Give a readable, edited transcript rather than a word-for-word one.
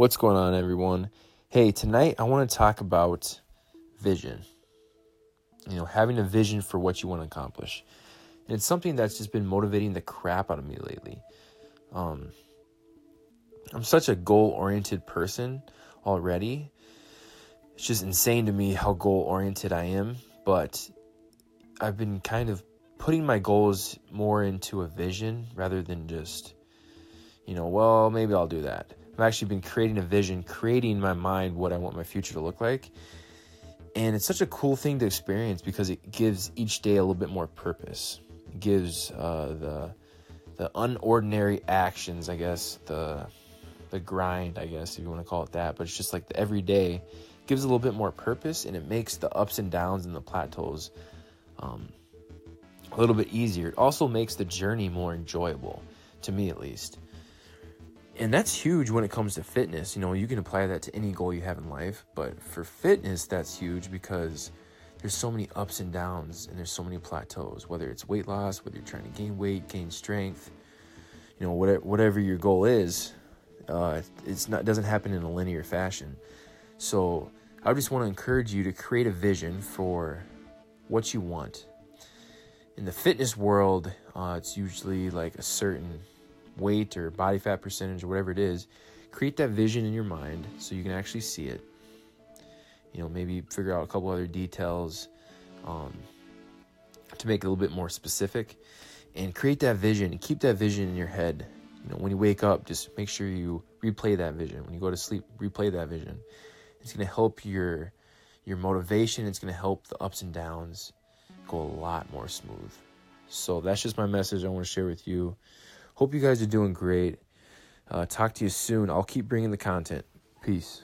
What's going on, everyone? Hey, tonight I want to talk about vision. You know, having a vision for what you want to accomplish. And it's something that's just been motivating the crap out of me lately. I'm such a goal-oriented person already. It's just insane to me how goal-oriented I am. But I've been kind of putting my goals more into a vision rather than just, well, maybe I'll do that. I've actually been creating a vision, creating in my mind what I want my future to look like. And it's such a cool thing to experience because it gives each day a little bit more purpose. It gives the unordinary actions, I guess, the grind, I guess, if you want to call it that. But it's just like the everyday gives a little bit more purpose, and it makes the ups and downs and the plateaus a little bit easier. It also makes the journey more enjoyable, to me at least. And that's huge when it comes to fitness. You can apply that to any goal you have in life. But for fitness, that's huge because there's so many ups and downs and there's so many plateaus, whether it's weight loss, whether you're trying to gain weight, gain strength, whatever your goal is, it doesn't happen in a linear fashion. So I just want to encourage you to create a vision for what you want. In the fitness world, it's usually like a certain weight or body fat percentage or whatever it is. Create that vision in your mind so you can actually see it. Maybe figure out a couple other details to make it a little bit more specific, and create that vision and keep that vision in your head. When you wake up, just make sure you replay that vision. When you go to sleep, replay that vision. It's going to help your motivation. It's going to help the ups and downs go a lot more smooth. So that's just my message I want to share with you. Hope you guys are doing great. Talk to you soon. I'll keep bringing the content. Peace.